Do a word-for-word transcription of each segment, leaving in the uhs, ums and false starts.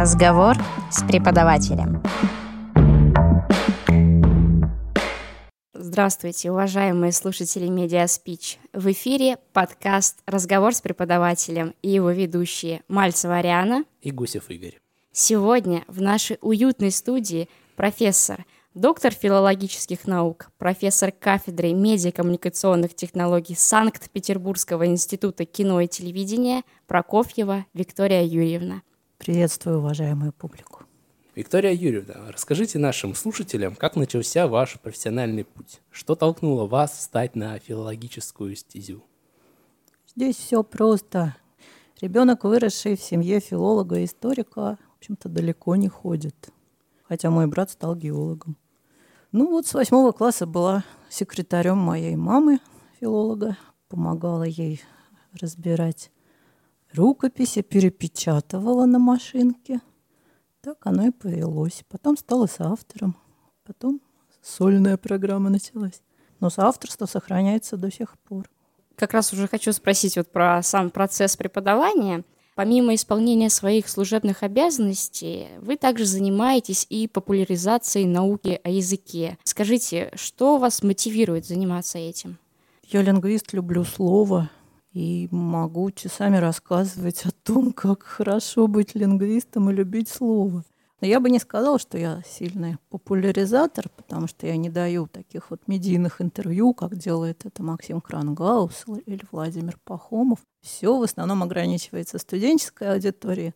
Разговор с преподавателем. Здравствуйте, уважаемые слушатели Media Speech. В эфире подкаст «Разговор с преподавателем» и его ведущие Мальцев Ариана и Гусев Игорь. Сегодня в нашей уютной студии профессор, доктор филологических наук, профессор кафедры медиакоммуникационных технологий Санкт-Петербургского института кино и телевидения Прокофьева Виктория Юрьевна. Приветствую уважаемую публику. Виктория Юрьевна, расскажите нашим слушателям, как начался ваш профессиональный путь? Что толкнуло вас встать на филологическую стезю? Здесь все просто. Ребенок, выросший в семье филолога и историка, в общем-то, далеко не ходит. Хотя мой брат стал геологом. Ну вот с восьмого класса была секретарем моей мамы, филолога. Помогала ей разбирать рукописи, перепечатывала на машинке. Так оно и повелось. Потом стала соавтором. Потом сольная программа началась. Но соавторство сохраняется до сих пор. Как раз уже хочу спросить вот про сам процесс преподавания. Помимо исполнения своих служебных обязанностей, вы также занимаетесь и популяризацией науки о языке. Скажите, что вас мотивирует заниматься этим? Я лингвист, люблю слово. И могу часами рассказывать о том, как хорошо быть лингвистом и любить слово. Но я бы не сказала, что я сильный популяризатор, потому что я не даю таких вот медийных интервью, как делает это Максим Крангаус или Владимир Пахомов. Все в основном ограничивается студенческой аудиторией.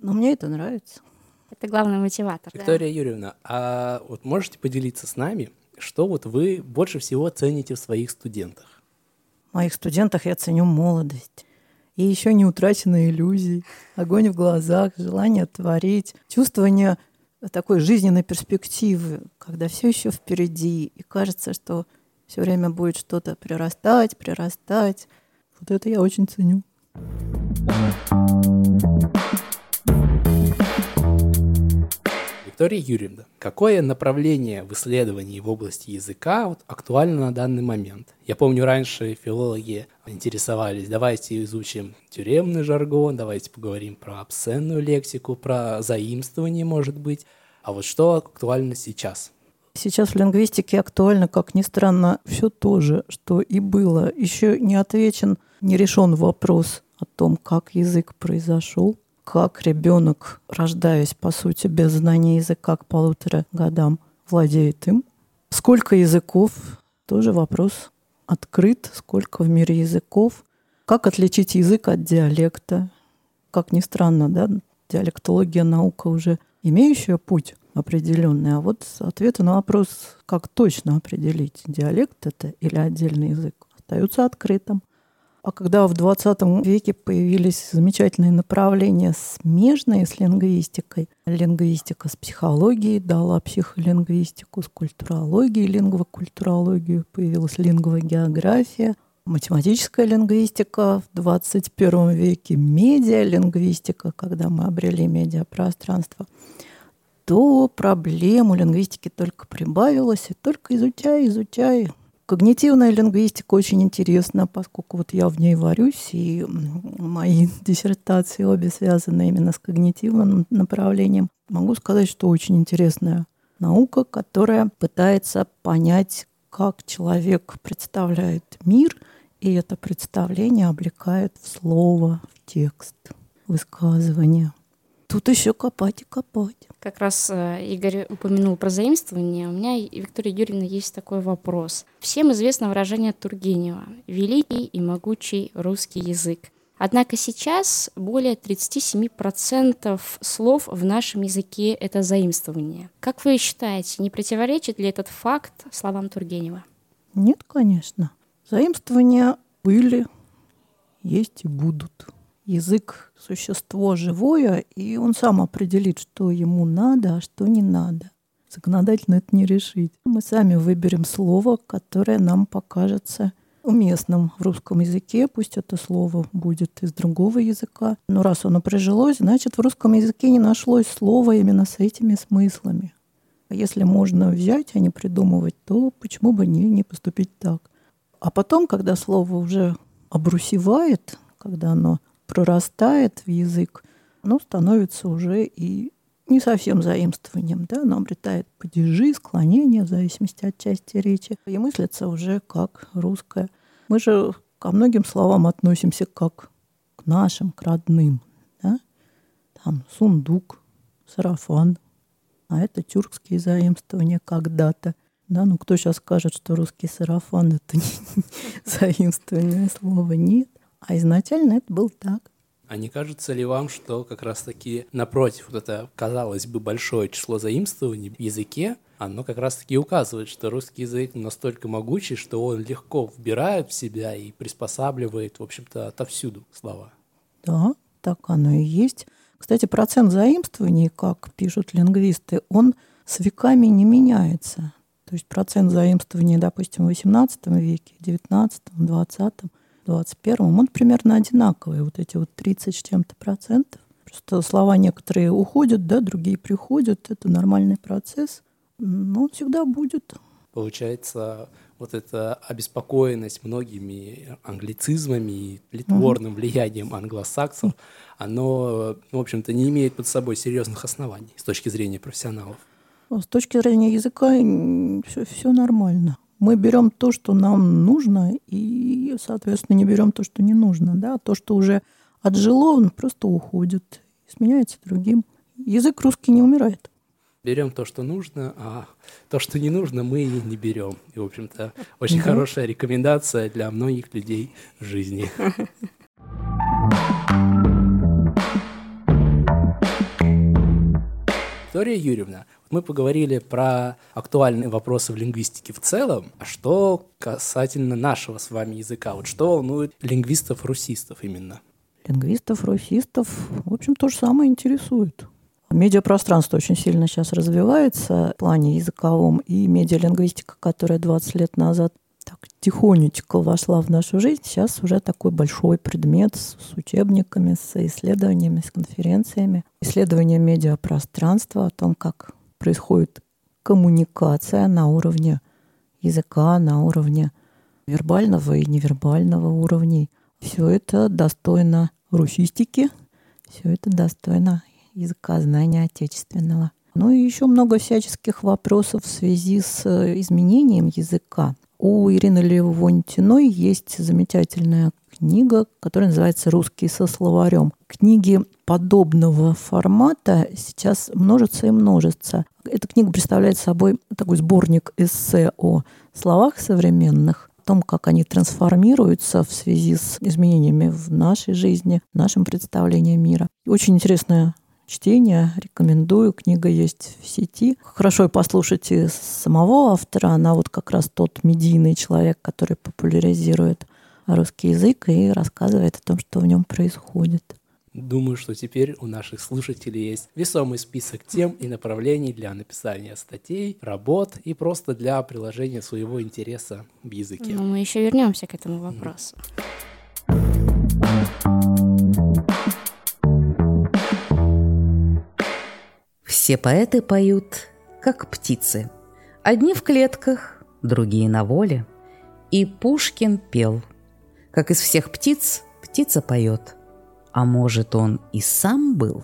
Но мне это нравится. Это главный мотиватор. Виктория да? Юрьевна, а вот можете поделиться с нами, что вот вы больше всего цените в своих студентах? В моих студентах я ценю молодость и еще не утраченные иллюзии, огонь в глазах, желание творить, чувствование такой жизненной перспективы, когда все еще впереди, и кажется, что все время будет что-то прирастать, прирастать. Вот это я очень ценю. Виктория Юрьевна, какое направление в исследовании в области языка вот, актуально на данный момент? Я помню, раньше филологи интересовались, давайте изучим тюремный жаргон, давайте поговорим про обсценную лексику, про заимствование, может быть. А вот что актуально сейчас? Сейчас в лингвистике актуально, как ни странно, все то же, что и было. Еще не отвечен, не решен вопрос о том, как язык произошел. Как ребенок, рождаясь, по сути, без знания языка к полутора годам, владеет им. Сколько языков? Тоже вопрос открыт. Сколько в мире языков? Как отличить язык от диалекта? Как ни странно, да, диалектология, наука уже имеющая путь определенный. А вот ответы на вопрос, как точно определить, диалект это или отдельный язык, остаются открытым. А когда в двадцатом веке появились замечательные направления, смежные с лингвистикой, лингвистика с психологией дала психолингвистику, с культурологией, лингвокультурологию, появилась лингвогеография, математическая лингвистика, в двадцать первом веке медиалингвистика, когда мы обрели медиапространство, то проблему лингвистики только прибавилось, и только изучай, изучай. Когнитивная лингвистика очень интересна, поскольку вот я в ней варюсь, и мои диссертации обе связаны именно с когнитивным направлением. Могу сказать, что очень интересная наука, которая пытается понять, как человек представляет мир, и это представление облекает в слово, в текст, высказывание. Тут еще копать и копать. Как раз Игорь упомянул про заимствование. У меня, Виктория Юрьевна, есть такой вопрос. Всем известно выражение Тургенева «великий и могучий русский язык». Однако сейчас более тридцать семь процентов слов в нашем языке — это заимствование. Как вы считаете, не противоречит ли этот факт словам Тургенева? Нет, конечно. Заимствования были, есть и будут. Язык — существо живое, и он сам определит, что ему надо, а что не надо. Законодательно это не решить. Мы сами выберем слово, которое нам покажется уместным в русском языке. Пусть это слово будет из другого языка. Но раз оно прижилось, значит, в русском языке не нашлось слова именно с этими смыслами. А если можно взять, а не придумывать, то почему бы не, не поступить так? А потом, когда слово уже обрусевает, когда оно прорастает в язык, оно становится уже и не совсем заимствованием, да, оно обретает падежи, склонения, в зависимости от части речи, и мыслится уже как русское. Мы же ко многим словам относимся как к нашим, к родным. Да? Там сундук, сарафан, а это тюркские заимствования когда-то. Да, ну кто сейчас скажет, что русский сарафан — это не заимствованное слово? Нет. А изначально это было так. А не кажется ли вам, что как раз-таки напротив, вот это, казалось бы, большое число заимствований в языке, оно как раз-таки указывает, что русский язык настолько могучий, что он легко вбирает в себя и приспосабливает, в общем-то, отовсюду слова? Да, так оно и есть. Кстати, процент заимствований, как пишут лингвисты, он с веками не меняется. То есть процент заимствований, допустим, в восемнадцатом веке, девятнадцатом, двадцатом, двадцать первом, он примерно одинаковый. Вот эти вот тридцать с чем-то процентов. Просто слова некоторые уходят, да, другие приходят. Это нормальный процесс, но он всегда будет. Получается, вот эта обеспокоенность многими англицизмами и литворным mm-hmm. влиянием англосаксов, оно, в общем-то, не имеет под собой серьезных оснований с точки зрения профессионалов. С точки зрения языка все, все нормально. Мы берем то, что нам нужно, и, соответственно, не берем то, что не нужно. Да? То, что уже отжило, он просто уходит, сменяется другим. Язык русский не умирает. Берем то, что нужно, а то, что не нужно, мы и не берем. И, в общем-то, очень да. хорошая рекомендация для многих людей в жизни. Виктория Юрьевна, мы поговорили про актуальные вопросы в лингвистике в целом. А что касательно нашего с вами языка? Вот что волнует лингвистов-русистов именно? Лингвистов-русистов, в общем, то же самое интересует. Медиапространство очень сильно сейчас развивается в плане языковом, и медиалингвистика, которая двадцать лет назад так тихонечко вошла в нашу жизнь, сейчас уже такой большой предмет с учебниками, с исследованиями, с конференциями. Исследование медиапространства, о том, как происходит коммуникация на уровне языка, на уровне вербального и невербального уровней. Все это достойно русистики, все это достойно языка знания отечественного. Ну и еще много всяческих вопросов в связи с изменением языка. У Ирины Левонтиной есть замечательная книга, которая называется «Русский со словарем». Книги подобного формата сейчас множатся и множатся. Эта книга представляет собой такой сборник эссе о словах современных, о том, как они трансформируются в связи с изменениями в нашей жизни, в нашем представлении мира. Очень интересная чтение, рекомендую. Книга есть в сети. Хорошо послушать и самого автора. Она вот как раз тот медийный человек, который популяризирует русский язык и рассказывает о том, что в нем происходит. Думаю, что теперь у наших слушателей есть весомый список тем и направлений для написания статей, работ и просто для приложения своего интереса в языке. Но мы еще вернемся к этому вопросу. Все поэты поют, как птицы. Одни в клетках, другие на воле. И Пушкин пел. Как из всех птиц, птица поет. А может, он и сам был?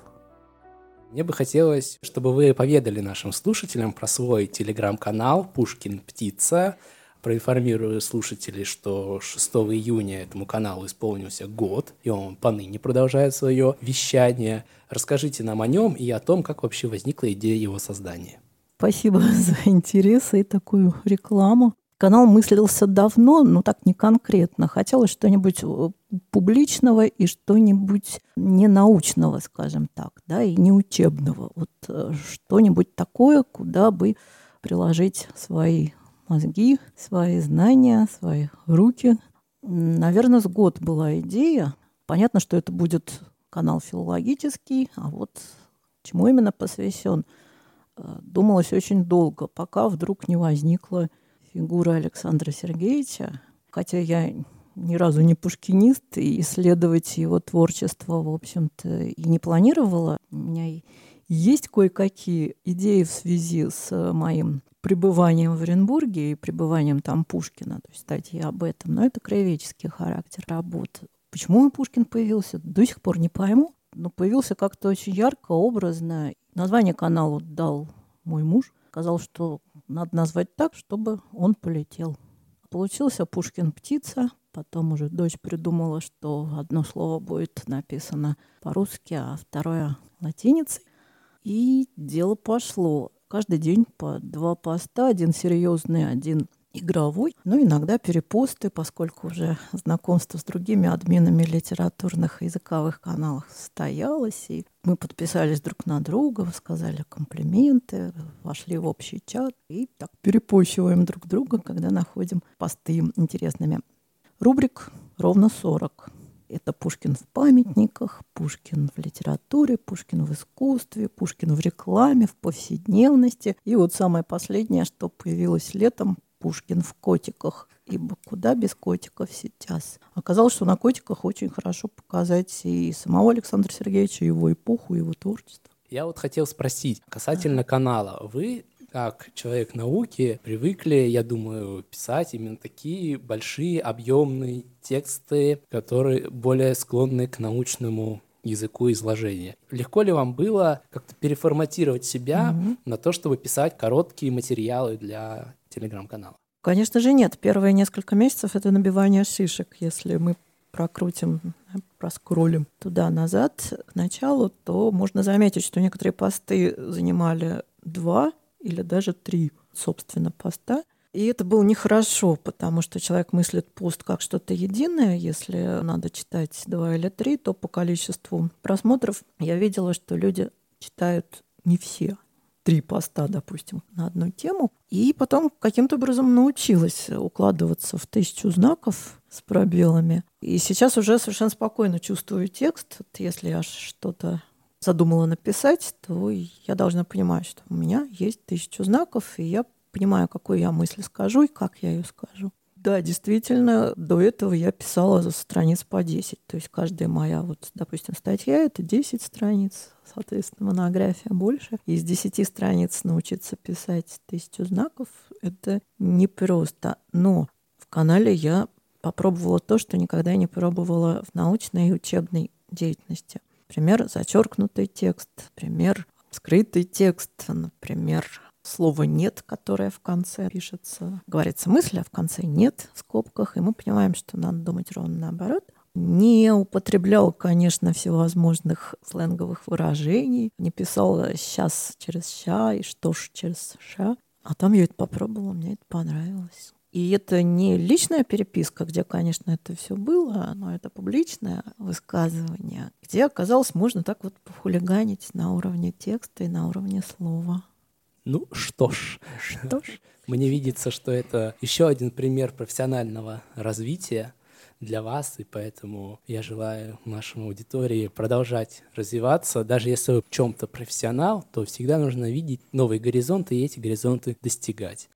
Мне бы хотелось, чтобы вы поведали нашим слушателям про свой телеграм-канал «Пушкин-птица». Проинформирую слушателей, что шестого июня этому каналу исполнился год, и он поныне продолжает свое вещание. Расскажите нам о нем и о том, как вообще возникла идея его создания. Спасибо за интерес и такую рекламу. Канал мыслился давно, но так не конкретно. Хотелось что-нибудь публичного и что-нибудь ненаучного, скажем так, да, и неучебного. Вот что-нибудь такое, куда бы приложить свои мозги, свои знания, свои руки. Наверное, с год была идея. Понятно, что это будет канал филологический, а вот чему именно посвящен, думалось очень долго, пока вдруг не возникла фигура Александра Сергеевича. Хотя я ни разу не пушкинист, и исследовать его творчество, в общем-то, и не планировала. У меня и есть кое-какие идеи в связи с моим пребыванием в Оренбурге и пребыванием там Пушкина, то есть статьи об этом, но это краеведческий характер работы. Почему Пушкин появился, до сих пор не пойму. но появился как-то очень ярко, образно. Название каналу дал мой муж. Сказал, что надо назвать так, чтобы он полетел. Получился «Пушкин-птица». Потом уже дочь придумала, что одно слово будет написано по-русски, а второе — латиницей. И дело пошло. Каждый день по два поста, один серьезный, один игровой. Но иногда перепосты, поскольку уже знакомство с другими админами литературных и языковых каналов состоялось. И мы подписались друг на друга, сказали комплименты, вошли в общий чат. И так перепощиваем друг друга, когда находим посты интересными. Рубрик ровно сорок. Это Пушкин в памятниках, Пушкин в литературе, Пушкин в искусстве, Пушкин в рекламе, в повседневности. И вот самое последнее, что появилось летом, Пушкин в котиках. Ибо куда без котиков сейчас? Оказалось, что на котиках очень хорошо показать и самого Александра Сергеевича, его эпоху, его творчество. Я вот хотел спросить касательно канала. Вы, как человек науки, привыкли, я думаю, писать именно такие большие, объемные тексты, которые более склонны к научному языку изложения. Легко ли вам было как-то переформатировать себя mm-hmm. на то, чтобы писать короткие материалы для телеграм-канала? Конечно же нет. Первые несколько месяцев — это набивание шишек. Если мы прокрутим, проскроллим туда-назад к началу, то можно заметить, что некоторые посты занимали два или даже три, собственно, поста. И это было нехорошо, потому что человек мыслит пост как что-то единое. Если надо читать два или три, то по количеству просмотров я видела, что люди читают не все. Три поста, допустим, на одну тему. И потом каким-то образом научилась укладываться в тысячу знаков с пробелами. И сейчас уже совершенно спокойно чувствую текст. Вот если я что-то задумала написать, то я должна понимать, что у меня есть тысячу знаков, и я понимаю, какую я мысль скажу и как я ее скажу. Да, действительно, до этого я писала за страниц по десять. То есть каждая моя, вот, допустим, статья — это десять страниц, соответственно, монография больше. Из десяти страниц научиться писать тысячу знаков — это непросто. Но в канале я попробовала то, что никогда не пробовала в научной и учебной деятельности. Например, зачеркнутый текст, например, скрытый текст, например, слово «нет», которое в конце пишется. Говорится мысль, а в конце «нет» в скобках, и мы понимаем, что надо думать ровно наоборот. Не употреблял, конечно, всевозможных сленговых выражений, не писал «сейчас» через «ща» и «что ж» через «ша». А там я это попробовала, мне это понравилось. И это не личная переписка, где, конечно, это все было, но это публичное высказывание, где, оказалось, можно так вот похулиганить на уровне текста и на уровне слова. Ну что ж, что ж, мне видится, что это еще один пример профессионального развития для вас, и поэтому я желаю нашему аудитории продолжать развиваться. Даже если вы в чем-то профессионал, то всегда нужно видеть новые горизонты и эти горизонты достигать.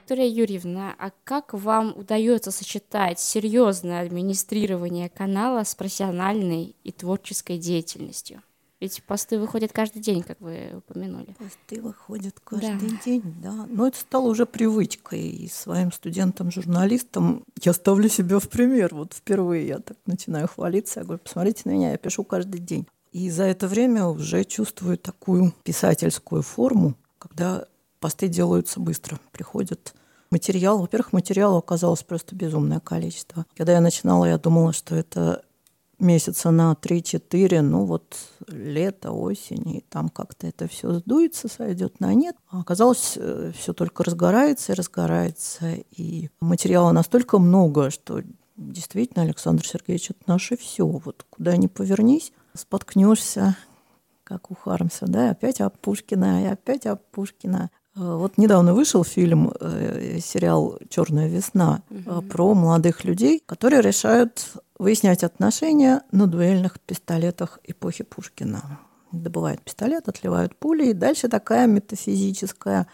Виктория Юрьевна, а как вам удается сочетать серьезное администрирование канала с профессиональной и творческой деятельностью? Ведь посты выходят каждый день, как вы упомянули. Посты выходят каждый да. день, да. Но это стало уже привычкой. И своим студентам-журналистам я ставлю себя в пример. Вот впервые я так начинаю хвалиться. Я говорю, посмотрите на меня, я пишу каждый день. И за это время уже чувствую такую писательскую форму, когда посты делаются быстро, приходят материал. Во-первых, материала оказалось просто безумное количество. Когда я начинала, я думала, что это месяца на три-четыре, ну вот лето, осень, и там как-то это все сдуется, сойдет на нет. А оказалось, все только разгорается и разгорается. И материала настолько много, что действительно, Александр Сергеевич, это наше все. Вот куда ни повернись, споткнешься, как у Хармса, да, опять об Пушкина, и опять об Пушкина. Вот недавно вышел фильм, сериал «Черная весна» угу. про молодых людей, которые решают выяснять отношения на дуэльных пистолетах эпохи Пушкина. Добывают пистолет, отливают пули, и дальше такая метафизическая,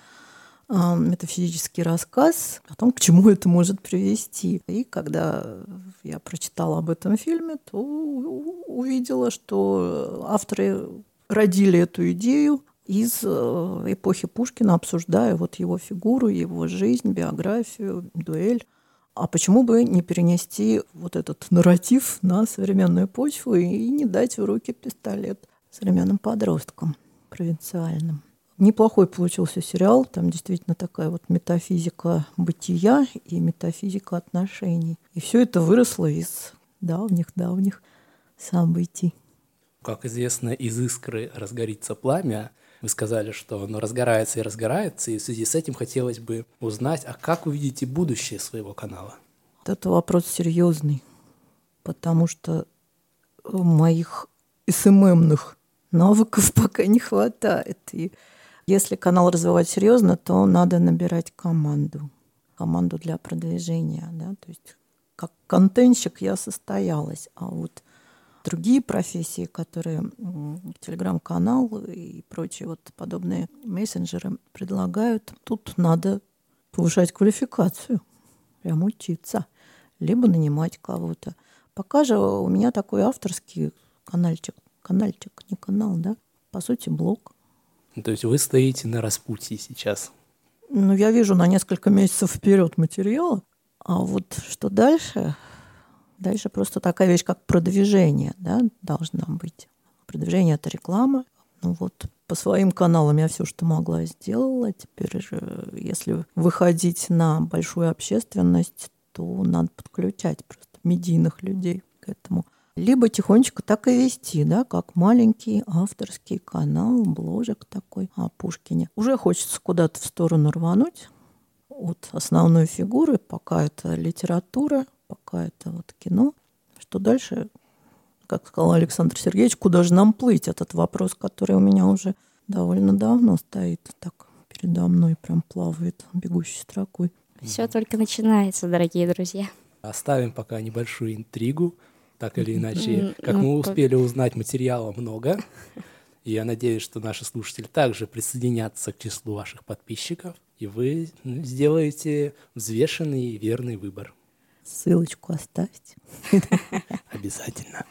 метафизический рассказ о том, к чему это может привести. И когда я прочитала об этом фильме, то увидела, что авторы родили эту идею из эпохи Пушкина, обсуждая вот его фигуру, его жизнь, биографию, дуэль. А почему бы не перенести вот этот нарратив на современную почву и не дать в руки пистолет современным подросткам провинциальным? Неплохой получился сериал. Там действительно такая вот метафизика бытия и метафизика отношений. И все это выросло из давних-давних событий. Как известно, из искры разгорится пламя. Вы сказали, что оно разгорается и разгорается, и в связи с этим хотелось бы узнать, а как вы видите будущее своего канала? Это вопрос серьезный, потому что моих эс эм эм-ных навыков пока не хватает. И если канал развивать серьезно, то надо набирать команду, команду для продвижения. Да? То есть как контентщик я состоялась, а вот другие профессии, которые телеграм-канал и прочие вот подобные мессенджеры предлагают, тут надо повышать квалификацию, прям учиться, либо нанимать кого-то. Пока же у меня такой авторский канальчик, канальчик, не канал, да, по сути, блог. То есть вы стоите на распутье сейчас? Ну, я вижу на несколько месяцев вперед материала, а вот что дальше... Дальше просто такая вещь, как продвижение, да, должна быть. Продвижение — это реклама. Ну вот, по своим каналам я все, что могла, сделала. Теперь же, если выходить на большую общественность, то надо подключать просто медийных людей к этому. Либо тихонечко так и вести, да, как маленький авторский канал, бложек такой о Пушкине. Уже хочется куда-то в сторону рвануть от основной фигуры, пока это литература, пока это вот кино. Что дальше, как сказал Александр Сергеевич, куда же нам плыть? Этот вопрос, который у меня уже довольно давно стоит, так передо мной прям плавает бегущей строкой. Все только начинается, дорогие друзья. Оставим пока небольшую интригу, так или иначе. Как мы успели узнать, материала много. И я надеюсь, что наши слушатели также присоединятся к числу ваших подписчиков, и вы сделаете взвешенный и верный выбор. Ссылочку оставьте. Обязательно.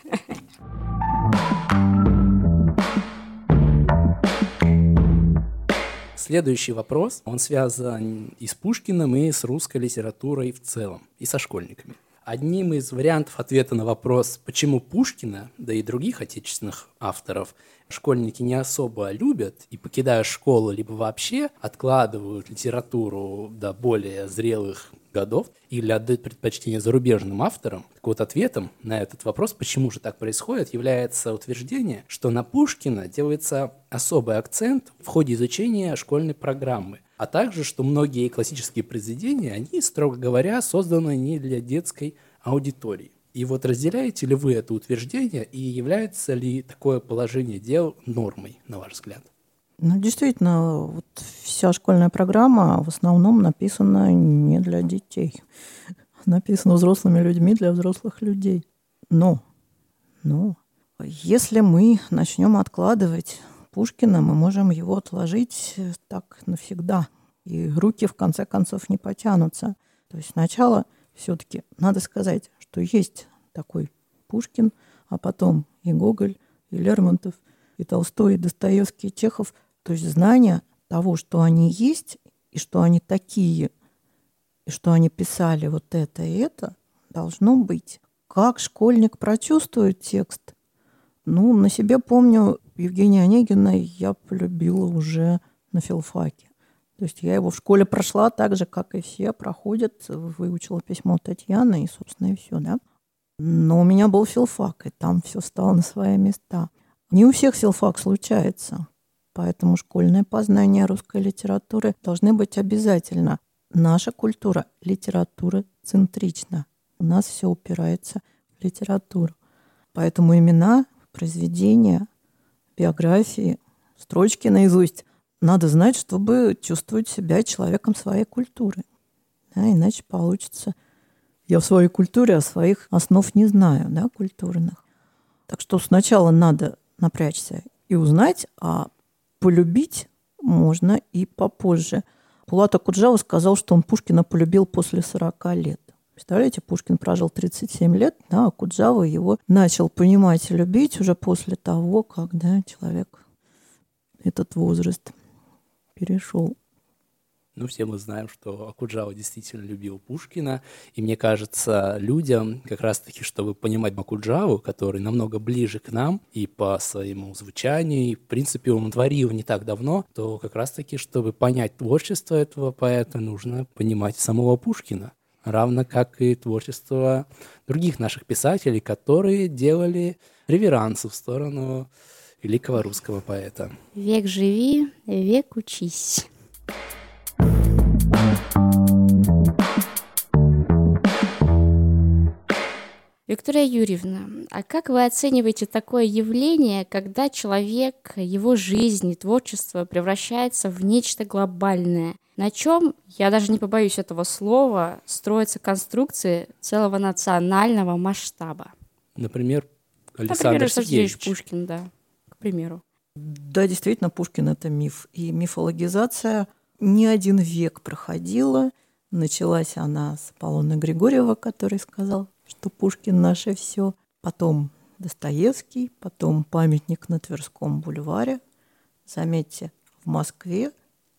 Следующий вопрос, он связан и с Пушкиным, и с русской литературой в целом, и со школьниками. Одним из вариантов ответа на вопрос, почему Пушкина, да и других отечественных авторов, школьники не особо любят и, покидая школу, либо вообще откладывают литературу до более зрелых годов или отдают предпочтение зарубежным авторам, так вот ответом на этот вопрос, почему же так происходит, является утверждение, что на Пушкина делается особый акцент в ходе изучения школьной программы, а также, что многие классические произведения, они, строго говоря, созданы не для детской аудитории. И вот разделяете ли вы это утверждение, и является ли такое положение дел нормой, на ваш взгляд? Ну, действительно, вот вся школьная программа в основном написана не для детей. Написана взрослыми людьми для взрослых людей. Но, но если мы начнем откладывать Пушкина, мы можем его отложить так навсегда. И руки, в конце концов, не потянутся. То есть сначала все-таки надо сказать, что есть такой Пушкин, а потом и Гоголь, и Лермонтов, и Толстой, и Достоевский, и Чехов. То есть знание того, что они есть, и что они такие, и что они писали вот это и это, должно быть. Как школьник прочувствует текст? Ну, на себе помню, Евгения Онегина я полюбила уже на филфаке. То есть я его в школе прошла так же, как и все проходят. Выучила письмо Татьяны, и, собственно, и все, да? Но у меня был филфак, и там все встало на свои места. Не у всех филфак случается, поэтому школьное познание русской литературы должны быть обязательно. Наша культура литературоцентрична. У нас все упирается в литературу. Поэтому имена, произведения, биографии, строчки наизусть надо знать, чтобы чувствовать себя человеком своей культуры. Да, иначе получится: я в своей культуре, а своих основ не знаю, да, культурных. Так что сначала надо напрячься и узнать, а полюбить можно и попозже. Булат Окуджава сказал, что он Пушкина полюбил после сорока лет. Представляете, Пушкин прожил тридцать семь лет, да, а Окуджава его начал понимать и любить уже после того, когда человек этот возраст перешел. Ну, все мы знаем, что Окуджава действительно любил Пушкина, и мне кажется, людям, как раз-таки, чтобы понимать Окуджаву, который намного ближе к нам и по своему звучанию, и, в принципе, он творил не так давно, то как раз-таки, чтобы понять творчество этого поэта, нужно понимать самого Пушкина, равно как и творчество других наших писателей, которые делали реверансы в сторону великого русского поэта. «Век живи, век учись». Виктория Юрьевна, а как вы оцениваете такое явление, когда человек, его жизнь и творчество превращается в нечто глобальное? На чем, я даже не побоюсь этого слова, строятся конструкции целого национального масштаба? Например, Александр Сергеевич Пушкин, да, к примеру. Да, действительно, Пушкин – это миф. И мифологизация не один век проходила. Началась она с Аполлона Григорьева, который сказал, что Пушкин наше все, потом Достоевский, потом памятник на Тверском бульваре. Заметьте, в Москве,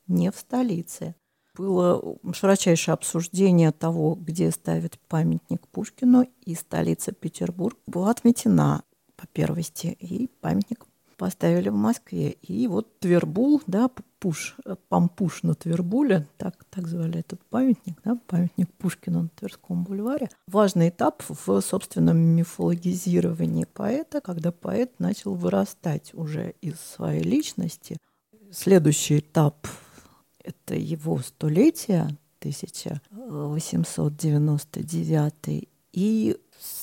не в столице. Было широчайшее обсуждение того, где ставят памятник Пушкину, и столица Петербург была отметена по первости, и памятник поставили в Москве. И вот Твербул, да, Пуш, Пампуш на Твербуле, так, так звали этот памятник, да, памятник Пушкину на Тверском бульваре. Важный этап в собственном мифологизировании поэта, когда поэт начал вырастать уже из своей личности. Следующий этап – это его столетие, тысяча восемьсот девяносто девятый, и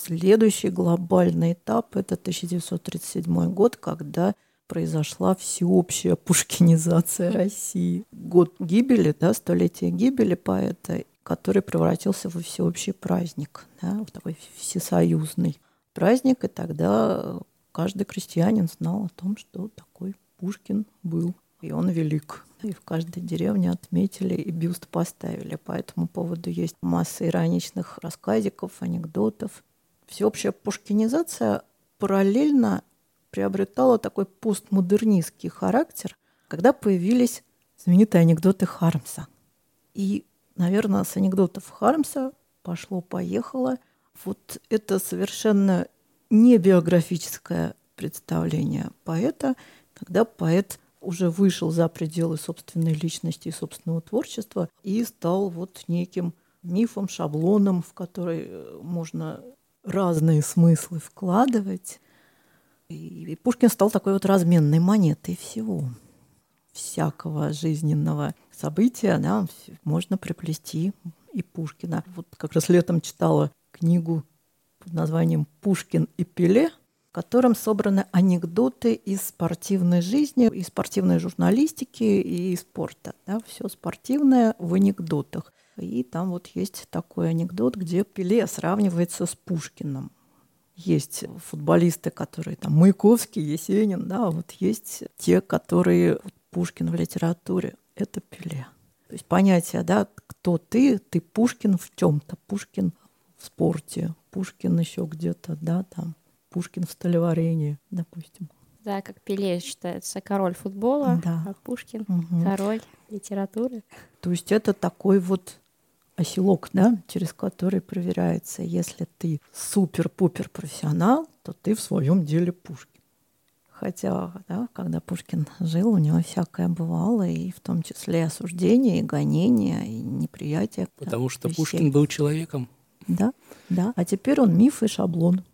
следующий глобальный этап – это тысяча девятьсот тридцать седьмой год, когда произошла всеобщая пушкинизация России. Год гибели, да, столетие гибели поэта, который превратился во всеобщий праздник, да, в такой всесоюзный праздник. И тогда каждый крестьянин знал о том, что такой Пушкин был, и он велик. И в каждой деревне отметили и бюст поставили. По этому поводу есть масса ироничных рассказиков, анекдотов. Всеобщая пушкинизация параллельно приобретала такой постмодернистский характер, когда появились знаменитые анекдоты Хармса. И, наверное, с анекдотов Хармса пошло-поехало. Вот это совершенно не биографическое представление поэта, когда поэт уже вышел за пределы собственной личности и собственного творчества и стал вот неким мифом, шаблоном, в который можно разные смыслы вкладывать. И Пушкин стал такой вот разменной монетой всего. Всякого жизненного события, да, можно приплести и Пушкина. Вот как раз летом читала книгу под названием «Пушкин и Пеле», в котором собраны анекдоты из спортивной жизни, из спортивной журналистики и спорта. Да, все спортивное в анекдотах. И там вот есть такой анекдот, где Пеле сравнивается с Пушкиным. Есть футболисты, которые там Маяковский, Есенин, да, вот есть те, которые Пушкин в литературе. Это Пеле. То есть понятие, да, кто ты, ты Пушкин в чем-то, Пушкин в спорте, Пушкин еще где-то, да, там. Пушкин в столеварении, допустим. Да, как Пеле считается король футбола, да. А Пушкин угу. король литературы. То есть это такой вот оселок, да, через который проверяется, если ты супер-пупер профессионал, то ты в своем деле Пушкин. Хотя, да, когда Пушкин жил, у него всякое бывало, и в том числе и осуждение, и гонение, и неприятие. Потому что всех. Пушкин был человеком. Да, да. А теперь он миф и шаблон.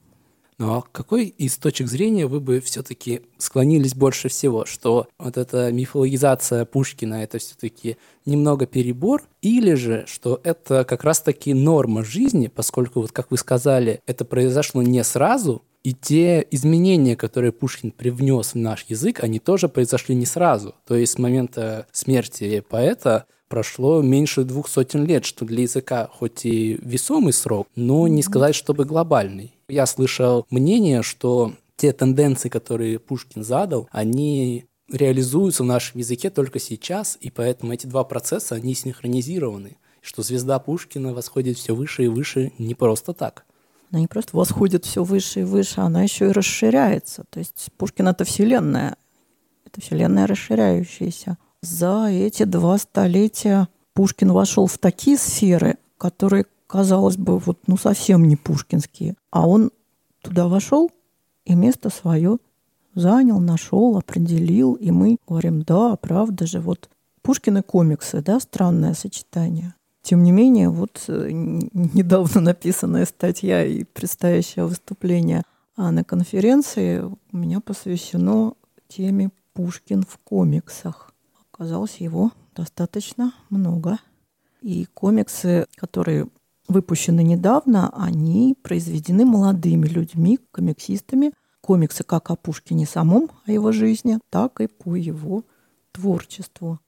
Но какой из точек зрения вы бы все-таки склонились больше всего, что вот эта мифологизация Пушкина — это все-таки немного перебор, или же, что это как раз-таки норма жизни, поскольку, вот как вы сказали, это произошло не сразу, и те изменения, которые Пушкин привнес в наш язык, они тоже произошли не сразу. То есть с момента смерти поэта прошло меньше двух сотен лет, что для языка хоть и весомый срок, но не сказать, чтобы глобальный. Я слышал мнение, что те тенденции, которые Пушкин задал, они реализуются в нашем языке только сейчас, и поэтому эти два процесса, они синхронизированы, что звезда Пушкина восходит все выше и выше не просто так. Она не просто восходит все выше и выше, она еще и расширяется. То есть Пушкин — это вселенная, это вселенная расширяющаяся. За эти два столетия Пушкин вошел в такие сферы, которые, казалось бы, вот, ну, совсем не пушкинские. А он туда вошел и место свое занял, нашел, определил. И мы говорим, да, правда же, вот Пушкин и комиксы, да, странное сочетание. Тем не менее, вот недавно написанная статья и предстоящее выступление на конференции у меня посвящено теме «Пушкин в комиксах». Оказалось, его достаточно много. И комиксы, которые выпущены недавно, они произведены молодыми людьми, комиксистами. Комиксы как о Пушкине самом, о его жизни, так и по его творчеству.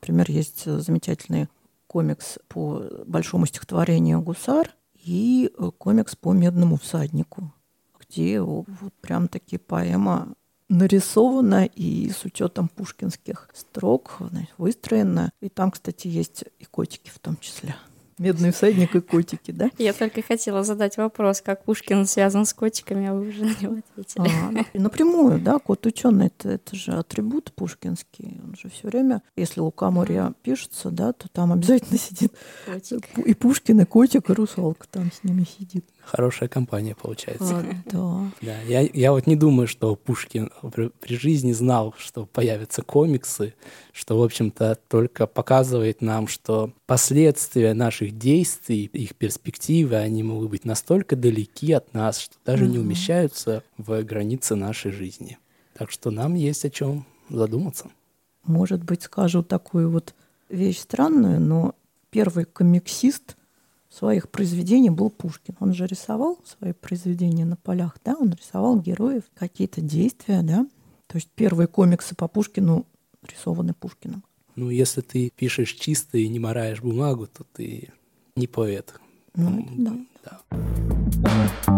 Например, есть замечательные комикс по большому стихотворению «Гусар» и комикс по «Медному всаднику», где вот прям-таки поэма нарисована и с учетом пушкинских строк выстроена. И там, кстати, есть и котики в том числе. «Медный всадник» и котики, да? Я только хотела задать вопрос, как Пушкин связан с котиками, а вы уже на него ответили. А, напрямую, да, кот-ученый это, это же атрибут пушкинский. Он же все время, если «Лукоморье» пишется, да, то там обязательно сидит котик. И Пушкин, и котик, и русалка там с ними сидит. Хорошая компания получается. А, да. Да, я, я вот не думаю, что Пушкин при, при жизни знал, что появятся комиксы, что, в общем-то, только показывает нам, что последствия наших действий, их перспективы, они могут быть настолько далеки от нас, что даже mm-hmm. не умещаются в границы нашей жизни. Так что нам есть о чем задуматься. Может быть, скажу такую вот вещь странную, но первый комиксист своих произведений был Пушкин. Он же рисовал свои произведения на полях, да, он рисовал героев, какие-то действия, да. То есть первые комиксы по Пушкину рисованы Пушкиным. Ну, если ты пишешь чисто и не мораешь бумагу, то ты не поэт. Ну, это да. Да.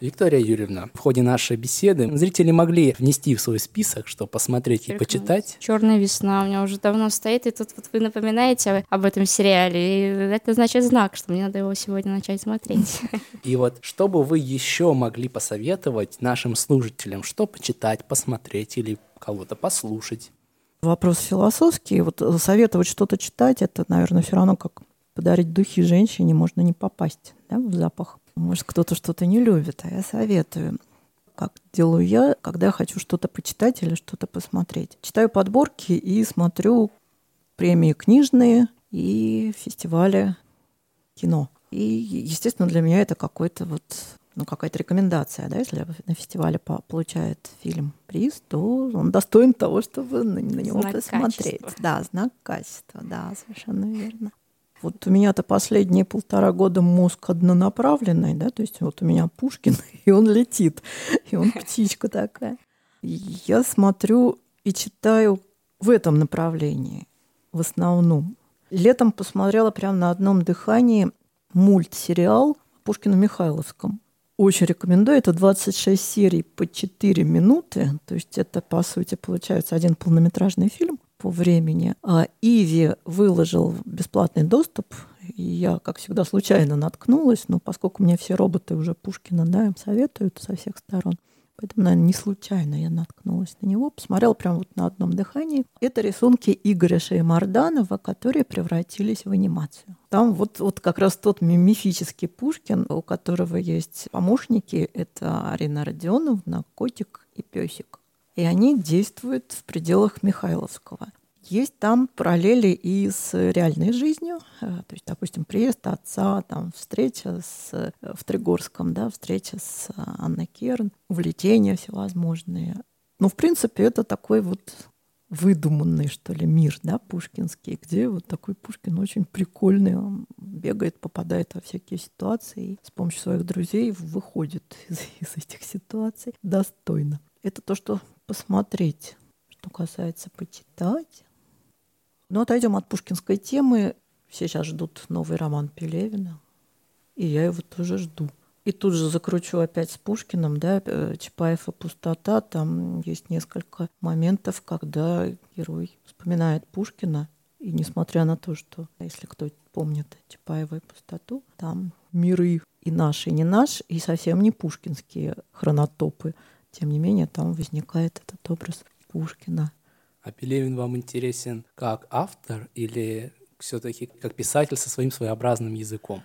Виктория Юрьевна, в ходе нашей беседы зрители могли внести в свой список, что посмотреть и почитать. «Черная весна» у меня уже давно стоит, и тут вот вы напоминаете об этом сериале, и это значит знак, что мне надо его сегодня начать смотреть. И вот что бы вы еще могли посоветовать нашим слушателям, что почитать, посмотреть или кого-то послушать? Вопрос философский. Вот советовать что-то читать, это, наверное, все равно как подарить духи женщине, можно не попасть, да, в запах. Может, кто-то что-то не любит, а я советую. Как делаю я, когда я хочу что-то почитать или что-то посмотреть. Читаю подборки и смотрю премии книжные и фестивали кино. И, естественно, для меня это какой-то вот, ну, какая-то рекомендация. Да? Если на фестивале получает фильм приз, то он достоин того, чтобы на него знак посмотреть. Качества. Да, знак качества, да, совершенно верно. Вот у меня-то последние полтора года мозг однонаправленный, да, то есть вот у меня Пушкин, и он летит, и он птичка такая. И я смотрю и читаю в этом направлении в основном. Летом посмотрела прямо на одном дыхании мультсериал «Пушкин в Михайловском». Очень рекомендую. Это двадцать шесть серий по четыре минуты, то есть это, по сути, получается один полнометражный фильм по времени. А Иви выложил бесплатный доступ, и я, как всегда, случайно наткнулась, но поскольку мне все роботы уже Пушкина, да, им советуют со всех сторон, поэтому, наверное, не случайно я наткнулась на него, посмотрела прямо вот на одном дыхании. Это рисунки Игоря Шеморданова, которые превратились в анимацию. Там вот, вот как раз тот мифический Пушкин, у которого есть помощники, это Арина Родионовна, котик и песик. И они действуют в пределах Михайловского. Есть там параллели и с реальной жизнью. То есть, допустим, приезд отца, там, встреча с, в Тригорском, да, встреча с Анной Керн, увлечения всевозможные. Но, в принципе, это такой вот выдуманный, что ли, мир, да, пушкинский, где вот такой Пушкин очень прикольный, он бегает, попадает во всякие ситуации, и с помощью своих друзей выходит из, из этих ситуаций достойно. Это то, что посмотреть, что касается почитать. Но отойдем от пушкинской темы. Все сейчас ждут новый роман Пелевина, и я его тоже жду. И тут же закручу опять с Пушкиным, да, «Чапаев и Пустота». Там есть несколько моментов, когда герой вспоминает Пушкина. И несмотря на то, что, если кто помнит «Чапаева и Пустоту», там миры и наш, и не наш, и совсем не пушкинские хронотопы. Тем не менее, там возникает этот образ Пушкина. А Пелевин вам интересен как автор или все-таки как писатель со своим своеобразным языком?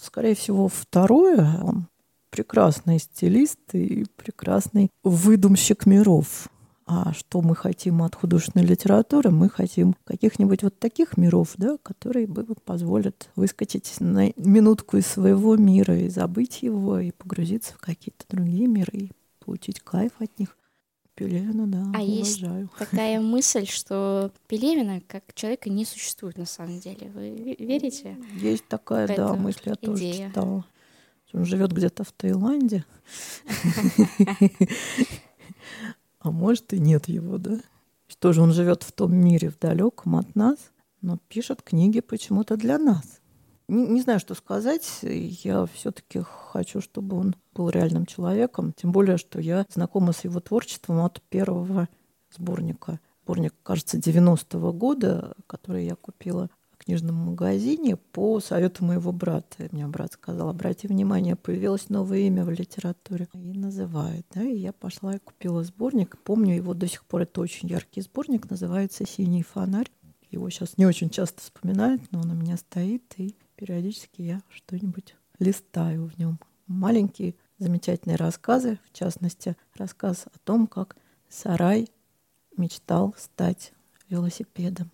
Скорее всего, второе. Он прекрасный стилист и прекрасный выдумщик миров. А что мы хотим от художественной литературы? Мы хотим каких-нибудь вот таких миров, да, которые бы позволят выскочить на минутку из своего мира и забыть его, и погрузиться в какие-то другие миры, и получить кайф от них. Пелевина, да, а уважаю. Есть такая мысль, что Пелевина как человека не существует на самом деле. Вы верите? Есть такая, в да, мысль я идея. Тоже читала. Он живет где-то в Таиланде. А может, и нет его, да? Что же он живет в том мире, в далеком от нас, но пишет книги почему-то для нас. Не, не знаю, что сказать. Я все-таки хочу, чтобы он был реальным человеком. Тем более, что я знакома с его творчеством от первого сборника. Сборник, кажется, девяностого года, который я купила в книжном магазине по совету моего брата. И мне брат сказал: обрати внимание, появилось новое имя в литературе. И называют. Да? И я пошла и купила сборник. Помню его до сих пор. Это очень яркий сборник. Называется «Синий фонарь». Его сейчас не очень часто вспоминают, но он у меня стоит, и периодически я что-нибудь листаю в нем. Маленькие замечательные рассказы, в частности, рассказ о том, как Сарай мечтал стать велосипедом.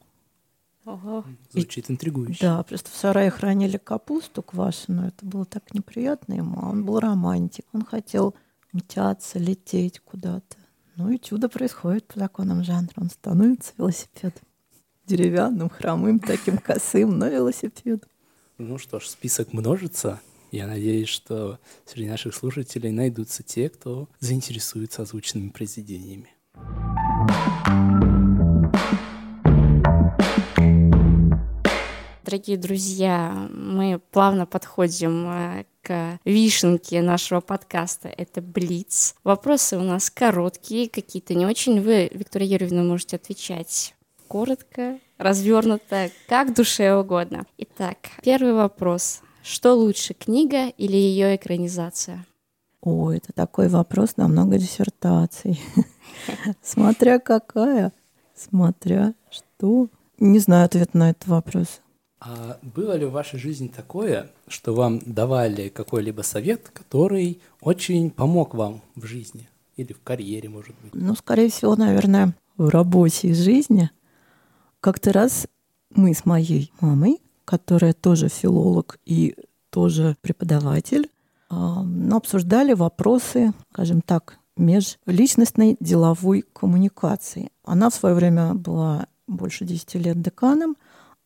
Ага. Звучит интригующе. Да, просто в сарае хранили капусту квашеную, это было так неприятно ему, а он был романтик, он хотел мчаться, лететь куда-то. Ну и чудо происходит по законам жанра, он становится велосипедом. Деревянным, хромым, таким косым, но велосипед. Ну что ж, список множится. Я надеюсь, что среди наших слушателей найдутся те, кто заинтересуется озвученными произведениями. Дорогие друзья, мы плавно подходим к вишенке нашего подкаста. Это блиц. Вопросы у нас короткие, какие-то не очень. Вы, Виктория Юрьевна, можете отвечать коротко, развернуто, как душе угодно. Итак, первый вопрос. Что лучше, книга или ее экранизация? О, это такой вопрос на много диссертаций. Смотря какая, смотря что. Не знаю ответ на этот вопрос. А было ли в вашей жизни такое, что вам давали какой-либо совет, который очень помог вам в жизни или в карьере, может быть? Ну, скорее всего, наверное, в работе и жизни. Как-то раз мы с моей мамой, которая тоже филолог и тоже преподаватель, обсуждали вопросы, скажем так, межличностной деловой коммуникации. Она в свое время была больше десяти лет деканом,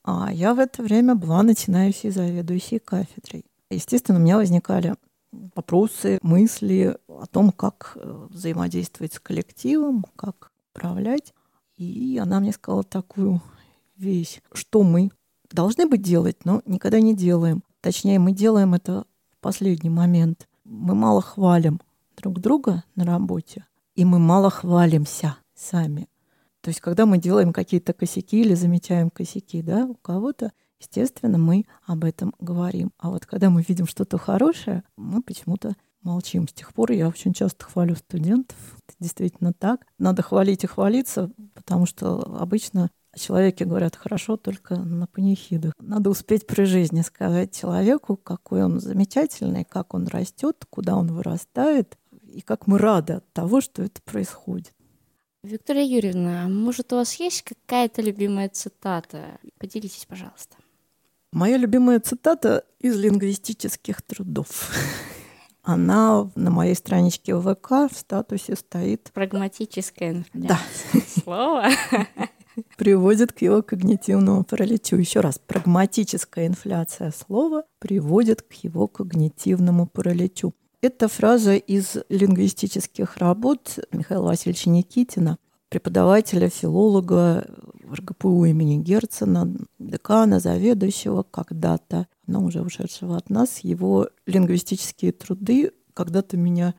а я в это время была начинающей заведующей кафедрой. Естественно, у меня возникали вопросы, мысли о том, как взаимодействовать с коллективом, как управлять. И она мне сказала такую вещь, что мы должны бы делать, но никогда не делаем. Точнее, мы делаем это в последний момент. Мы мало хвалим друг друга на работе, и мы мало хвалимся сами. То есть, когда мы делаем какие-то косяки или замечаем косяки, да, у кого-то, естественно, мы об этом говорим. А вот когда мы видим что-то хорошее, мы почему-то молчим. С тех пор я очень часто хвалю студентов. Это действительно так. Надо хвалить и хвалиться, потому что обычно о человеке говорят хорошо только на панихидах. Надо успеть при жизни сказать человеку, какой он замечательный, как он растет, куда он вырастает и как мы рады от того, что это происходит. Виктория Юрьевна, может, у вас есть какая-то любимая цитата? Поделитесь, пожалуйста. Моя любимая цитата из лингвистических трудов. Она на моей страничке в ВК в статусе стоит... Прагматическое, например, да. Слово. Приводит к его когнитивному параличу. Еще раз, прагматическая инфляция слова приводит к его когнитивному параличу. Это фраза из лингвистических работ Михаила Васильевича Никитина, преподавателя, филолога эр гэ пэ у имени Герцена, декана, заведующего когда-то, но уже ушедшего от нас. Его лингвистические труды когда-то меня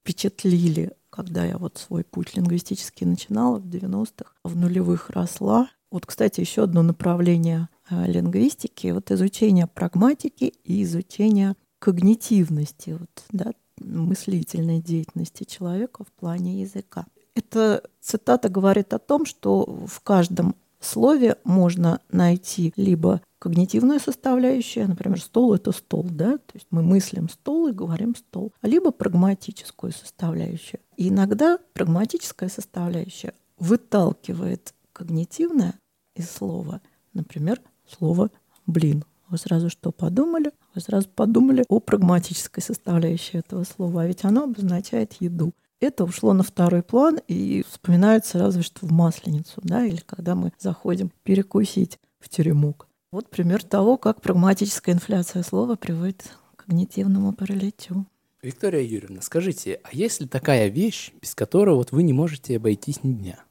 впечатлили, когда я вот свой путь лингвистический начинала в девяностых, в нулевых росла. Вот, кстати, еще одно направление лингвистики — вот изучение прагматики и изучение когнитивности, вот, да, мыслительной деятельности человека в плане языка. Эта цитата говорит о том, что в каждом слове можно найти либо когнитивная составляющая, например, стол — это стол, да, то есть мы мыслим стол и говорим стол, либо прагматическую составляющую. И иногда прагматическая составляющая выталкивает когнитивное из слова, например, слово «блин». Вы сразу что подумали? Вы сразу подумали о прагматической составляющей этого слова, а ведь оно обозначает еду. Это ушло на второй план и вспоминается разве что в Масленицу, да, или когда мы заходим перекусить в Теремок. Вот пример того, как прагматическая инфляция слова приводит к когнитивному параличу. Виктория Юрьевна, скажите, а есть ли такая вещь, без которой вот вы не можете обойтись ни дня?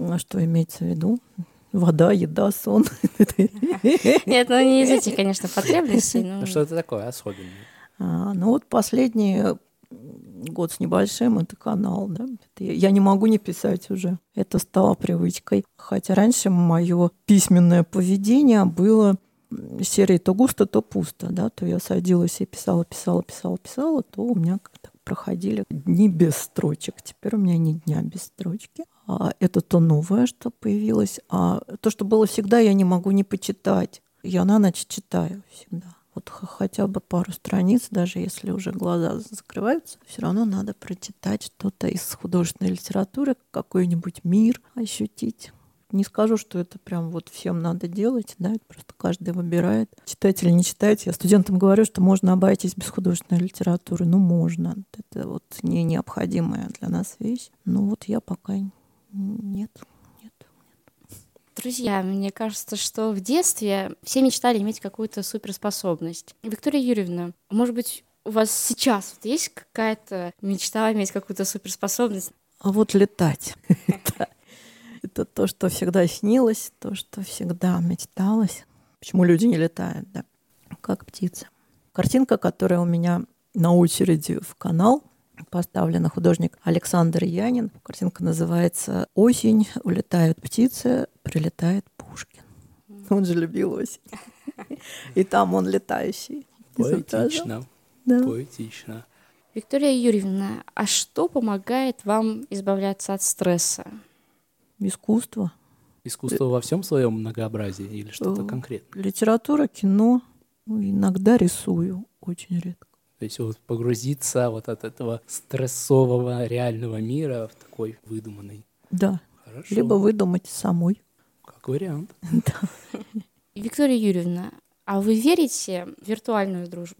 А что имеется в виду? Вода, еда, сон. Нет, ну не из этих, конечно, потребностей. Но... Ну что это такое особенное? А, ну вот последний год с небольшим — это канал. Да? Это я не могу не писать уже. Это стало привычкой. Хотя раньше мое письменное поведение было серии то густо, то пусто. Да? То я садилась и писала, писала, писала, писала, то у меня как-то проходили дни без строчек. Теперь у меня не дня без строчки. А это то новое, что появилось. А то, что было всегда, я не могу не почитать. Я на ночь читаю всегда. Вот хотя бы пару страниц, даже если уже глаза закрываются, все равно надо прочитать что-то из художественной литературы, какой-нибудь мир ощутить. Не скажу, что это прям вот всем надо делать, да, это просто каждый выбирает, читать или не читать. Я студентам говорю, что можно обойтись без художественной литературы. Ну, можно. Это вот не необходимая для нас вещь. Но вот я пока нет, нет, нет. Друзья, мне кажется, что в детстве все мечтали иметь какую-то суперспособность. Виктория Юрьевна, может быть, у вас сейчас вот есть какая-то мечта иметь какую-то суперспособность? А вот летать. Это то, что всегда снилось, то, что всегда мечталось. Почему люди не летают, да? Как птицы. Картинка, которая у меня на очереди в канал, поставлена художник Александр Янин. Картинка называется «Осень. Улетают птицы. Прилетает Пушкин». Он же любил осень. И там он летающий. Поэтично. Да. Поэтично. Виктория Юрьевна, а что помогает вам избавляться от стресса? Искусство. Искусство во всем своем многообразии или что-то конкретное? Литература, кино. Иногда рисую, очень редко. То есть вот погрузиться вот от этого стрессового реального мира в такой выдуманный. Да. Хорошо. Либо выдумать самой. Как вариант. Да. Виктория Юрьевна, а вы верите в виртуальную дружбу?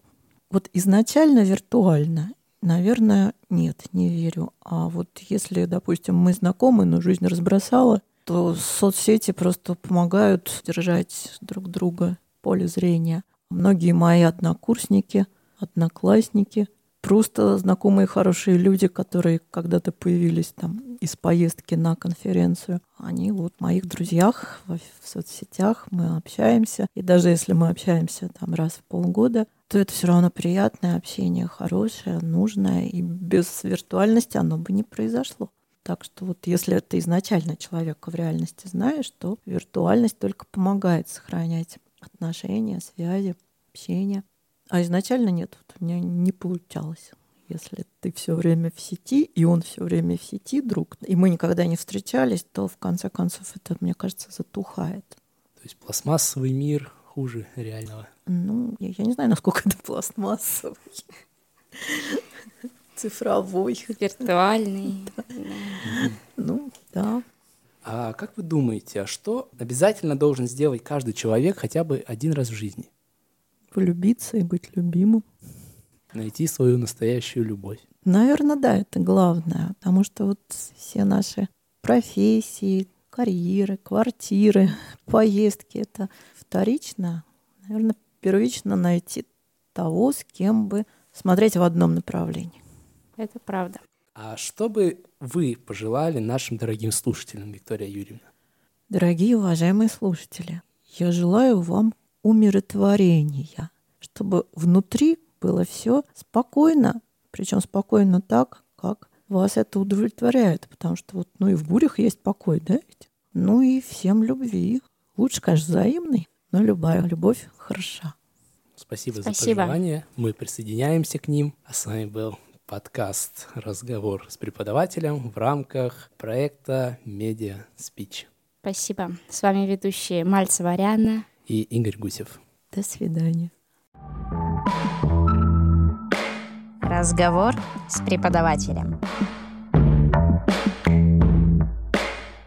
Вот изначально виртуально, наверное, нет, не верю. А вот если, допустим, мы знакомы, но жизнь разбросала, то соцсети просто помогают держать друг друга в поле зрения. Многие мои однокурсники, одноклассники, просто знакомые хорошие люди, которые когда-то появились там из поездки на конференцию, они вот в моих друзьях, в соцсетях, мы общаемся. И даже если мы общаемся там раз в полгода, то это все равно приятное общение, хорошее, нужное. И без виртуальности оно бы не произошло. Так что вот если ты изначально человека в реальности знаешь, то виртуальность только помогает сохранять отношения, связи, общение. А изначально нет, вот у меня не получалось. Если ты все время в сети, и он все время в сети, друг, и мы никогда не встречались, то в конце концов это, мне кажется, затухает. То есть пластмассовый мир хуже реального? Ну, я, я не знаю, насколько это пластмассовый, цифровой. Виртуальный. Ну, да. А как вы думаете, а что обязательно должен сделать каждый человек хотя бы один раз в жизни? Полюбиться и быть любимым. Найти свою настоящую любовь. Наверное, да, это главное. Потому что вот все наши профессии, карьеры, квартиры, поездки — это вторично. Наверное, первично найти того, с кем бы смотреть в одном направлении. Это правда. А что бы вы пожелали нашим дорогим слушателям, Виктория Юрьевна? Дорогие уважаемые слушатели, я желаю вам умиротворения, чтобы внутри было все спокойно, причем спокойно так, как вас это удовлетворяет, потому что вот, ну и в бурях есть покой, да? Ну и всем любви. Лучше, конечно, взаимной, но любая любовь хороша. Спасибо, Спасибо. за пожелания. Мы присоединяемся к ним. А с вами был подкаст «Разговор с преподавателем» в рамках проекта Media Speech. Спасибо. С вами ведущие Мальцев Ариана и Игорь Гусев. До свидания. Разговор с преподавателем.